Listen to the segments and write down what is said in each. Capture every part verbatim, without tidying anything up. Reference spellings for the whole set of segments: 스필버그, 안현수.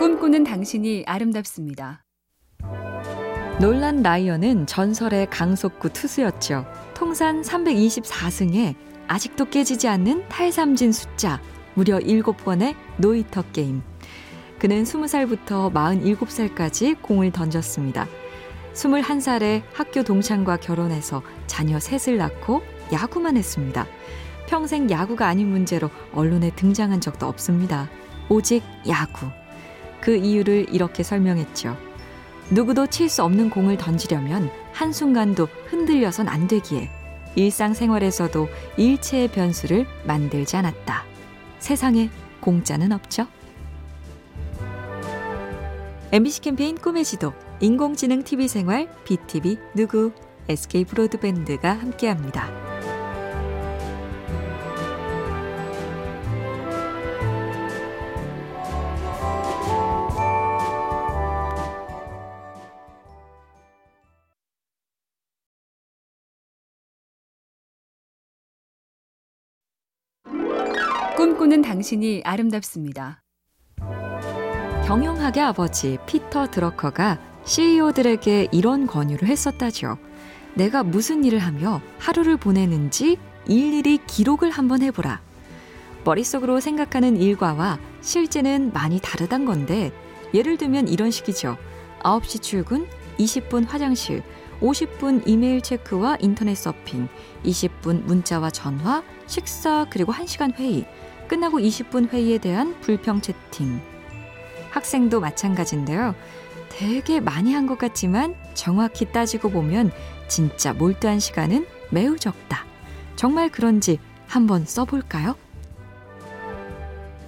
꿈꾸는 당신이 아름답습니다. 놀란 라이언은 전설의 강속구 투수였죠. 통산 삼백이십사 승에 아직도 깨지지 않는 탈삼진 숫자, 무려 일곱 번의 노히터 게임. 그는 스무 살부터 마흔일곱 살까지 공을 던졌습니다. 스물한 살에 학교 동창과 결혼해서 자녀 셋을 낳고 야구만 했습니다. 평생 야구가 아닌 문제로 언론에 등장한 적도 없습니다. 오직 야구. 그 이유를 이렇게 설명했죠. 누구도 칠 수 없는 공을 던지려면 한순간도 흔들려선 안 되기에 일상생활에서도 일체의 변수를 만들지 않았다. 세상에 공짜는 없죠. 엠비씨 캠페인 꿈의 지도, 인공지능 티비생활, 비티비 누구, 에스케이브로드밴드가 함께합니다. 꿈꾸는 당신이 아름답습니다. 경영학의 아버지 피터 드러커가 씨이오들에게 이런 권유를 했었다죠. 내가 무슨 일을 하며 하루를 보내는지 일일이 기록을 한번 해보라. 머릿속으로 생각하는 일과와 실제는 많이 다르단 건데, 예를 들면 이런 식이죠. 아홉 시 출근, 이십 분 화장실, 오십 분 이메일 체크와 인터넷 서핑, 이십 분 문자와 전화, 식사, 그리고 한 시간 회의, 끝나고 이십 분 회의에 대한 불평 채팅. 학생도 마찬가지인데요. 되게 많이 한 것 같지만 정확히 따지고 보면 진짜 몰두한 시간은 매우 적다. 정말 그런지 한번 써볼까요?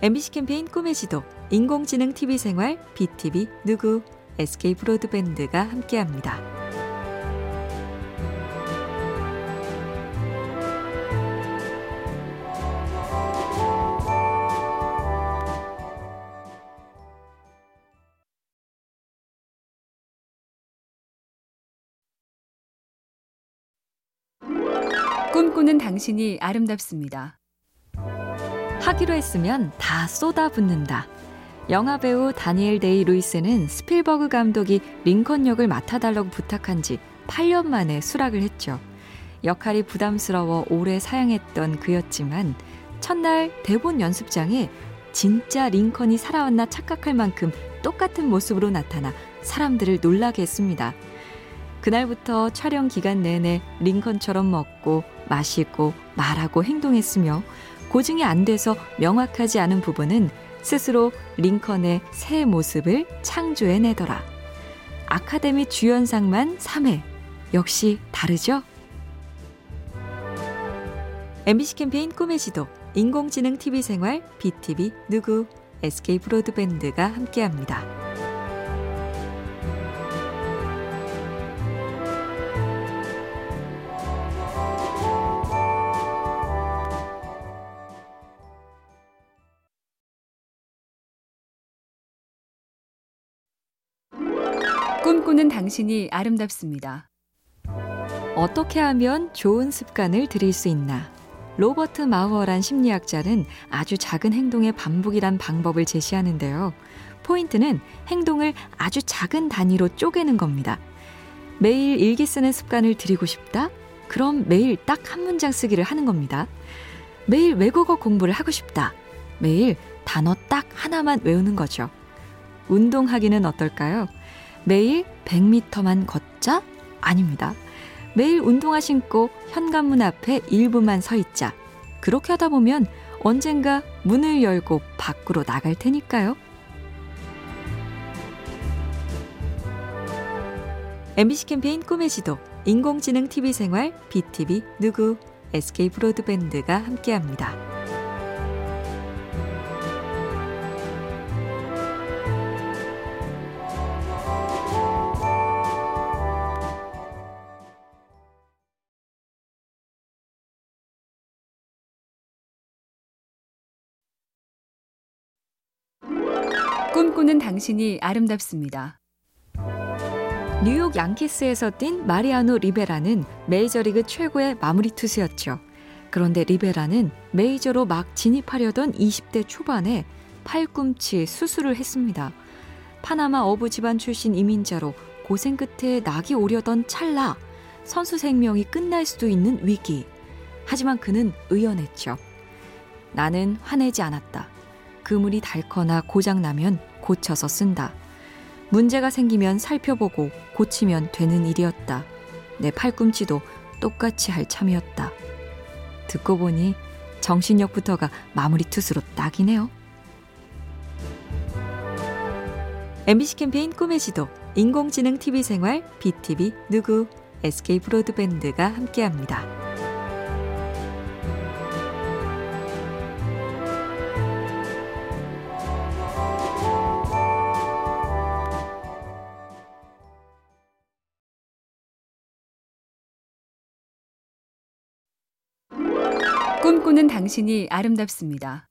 엠비씨 캠페인 꿈의 지도, 인공지능 티비생활, 비티비 누구, 에스케이브로드밴드가 함께합니다. 꿈꾸는 당신이 아름답습니다. 하기로 했으면 다 쏟아붓는다. 영화배우 다니엘 데이 루이스는 스필버그 감독이 링컨 역을 맡아달라고 부탁한 지 팔 년 만에 수락을 했죠. 역할이 부담스러워 오래 사양했던 그였지만 첫날 대본 연습장에 진짜 링컨이 살아왔나 착각할 만큼 똑같은 모습으로 나타나 사람들을 놀라게 했습니다. 그날부터 촬영 기간 내내 링컨처럼 먹고 마시고 말하고 행동했으며, 고증이 안 돼서 명확하지 않은 부분은 스스로 링컨의 새 모습을 창조해내더라. 아카데미 주연상만 삼 회. 역시 다르죠? 엠비씨 캠페인 꿈의 지도, 인공지능 티비생활, 비티비 누구, 에스케이브로드밴드가 함께합니다. 꿈꾸는 당신이 아름답습니다. 어떻게 하면 좋은 습관을 들일 수 있나? 로버트 마우어란 심리학자는 아주 작은 행동의 반복이란 방법을 제시하는데요. 포인트는 행동을 아주 작은 단위로 쪼개는 겁니다. 매일 일기 쓰는 습관을 들이고 싶다? 그럼 매일 딱 한 문장 쓰기를 하는 겁니다. 매일 외국어 공부를 하고 싶다. 매일 단어 딱 하나만 외우는 거죠. 운동하기는 어떨까요? 매일 백 미터만 걷자? 아닙니다. 매일 운동화 신고 현관문 앞에 일 분만 서 있자. 그렇게 하다 보면 언젠가 문을 열고 밖으로 나갈 테니까요. 엠비씨 캠페인 꿈의 지도, 인공지능 티비생활, 비티비 누구, 에스케이브로드밴드가 함께합니다. 꿈꾸는 당신이 아름답습니다. 뉴욕 양키스에서 뛴 마리아노 리베라는 메이저리그 최고의 마무리 투수였죠. 그런데 리베라는 메이저로 막 진입하려던 이십 대 초반에 팔꿈치 수술을 했습니다. 파나마 어부 집안 출신 이민자로 고생 끝에 낙이 오려던 찰나, 선수 생명이 끝날 수도 있는 위기. 하지만 그는 의연했죠. 나는 화내지 않았다. 그물이 닳거나 고장나면 고쳐서 쓴다. 문제가 생기면 살펴보고 고치면 되는 일이었다. 내 팔꿈치도 똑같이 할 참이었다. 듣고 보니 정신력부터가 마무리 투수로 딱이네요. 엠비씨 캠페인 꿈의 지도, 인공지능 티비 생활, 비티비 누구, 에스케이 브로드밴드가 함께합니다. 꿈꾸는 당신이 아름답습니다.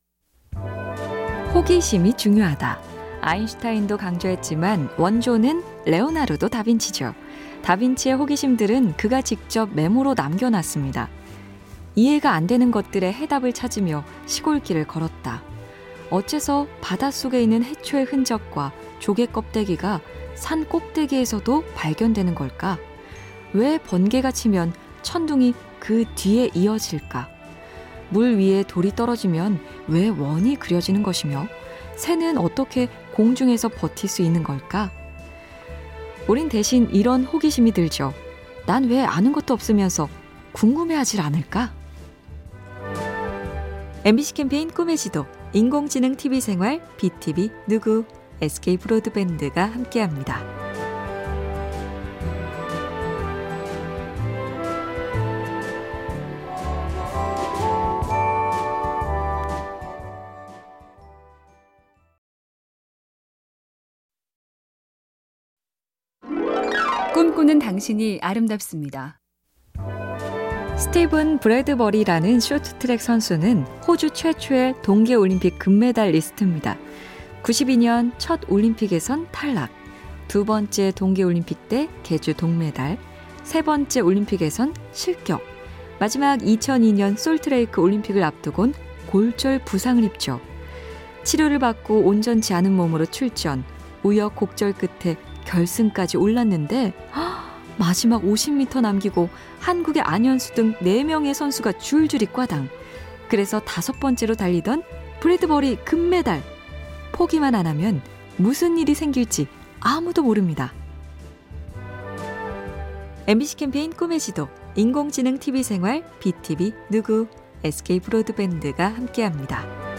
호기심이 중요하다. 아인슈타인도 강조했지만 원조는 레오나르도 다빈치죠. 다빈치의 호기심들은 그가 직접 메모로 남겨놨습니다. 이해가 안 되는 것들의 해답을 찾으며 시골길을 걸었다. 어째서 바닷속에 있는 해초의 흔적과 조개 껍데기가 산 꼭대기에서도 발견되는 걸까? 왜 번개가 치면 천둥이 그 뒤에 이어질까? 물 위에 돌이 떨어지면 왜 원이 그려지는 것이며 새는 어떻게 공중에서 버틸 수 있는 걸까? 우린 대신 이런 호기심이 들죠. 난 왜 아는 것도 없으면서 궁금해하질 않을까? 엠비씨 캠페인 꿈의 지도, 인공지능 티비 생활, 비티비 누구, 에스케이 브로드밴드가 함께합니다. 꿈꾸는 당신이 아름답습니다. 스티븐 브래드버리라는 쇼트트랙 선수는 호주 최초의 동계올림픽 금메달리스트입니다. 구십이 년 첫 올림픽에선 탈락, 두 번째 동계올림픽 때 개주 동메달, 세 번째 올림픽에선 실격, 마지막 이천이 년 솔트레이크 올림픽을 앞두곤 골절 부상을 입죠. 치료를 받고 온전치 않은 몸으로 출전, 우여곡절 끝에 결승까지 올랐는데 허, 마지막 오십 미터 남기고 한국의 안현수 등 네 명의 선수가 줄줄이 꽈당. 그래서 다섯 번째로 달리던 브래드버리 금메달. 포기만 안 하면 무슨 일이 생길지 아무도 모릅니다. 엠비씨 캠페인 꿈의 지도, 인공지능 티비 생활, 비티비 누구, 에스케이 브로드밴드가 함께합니다.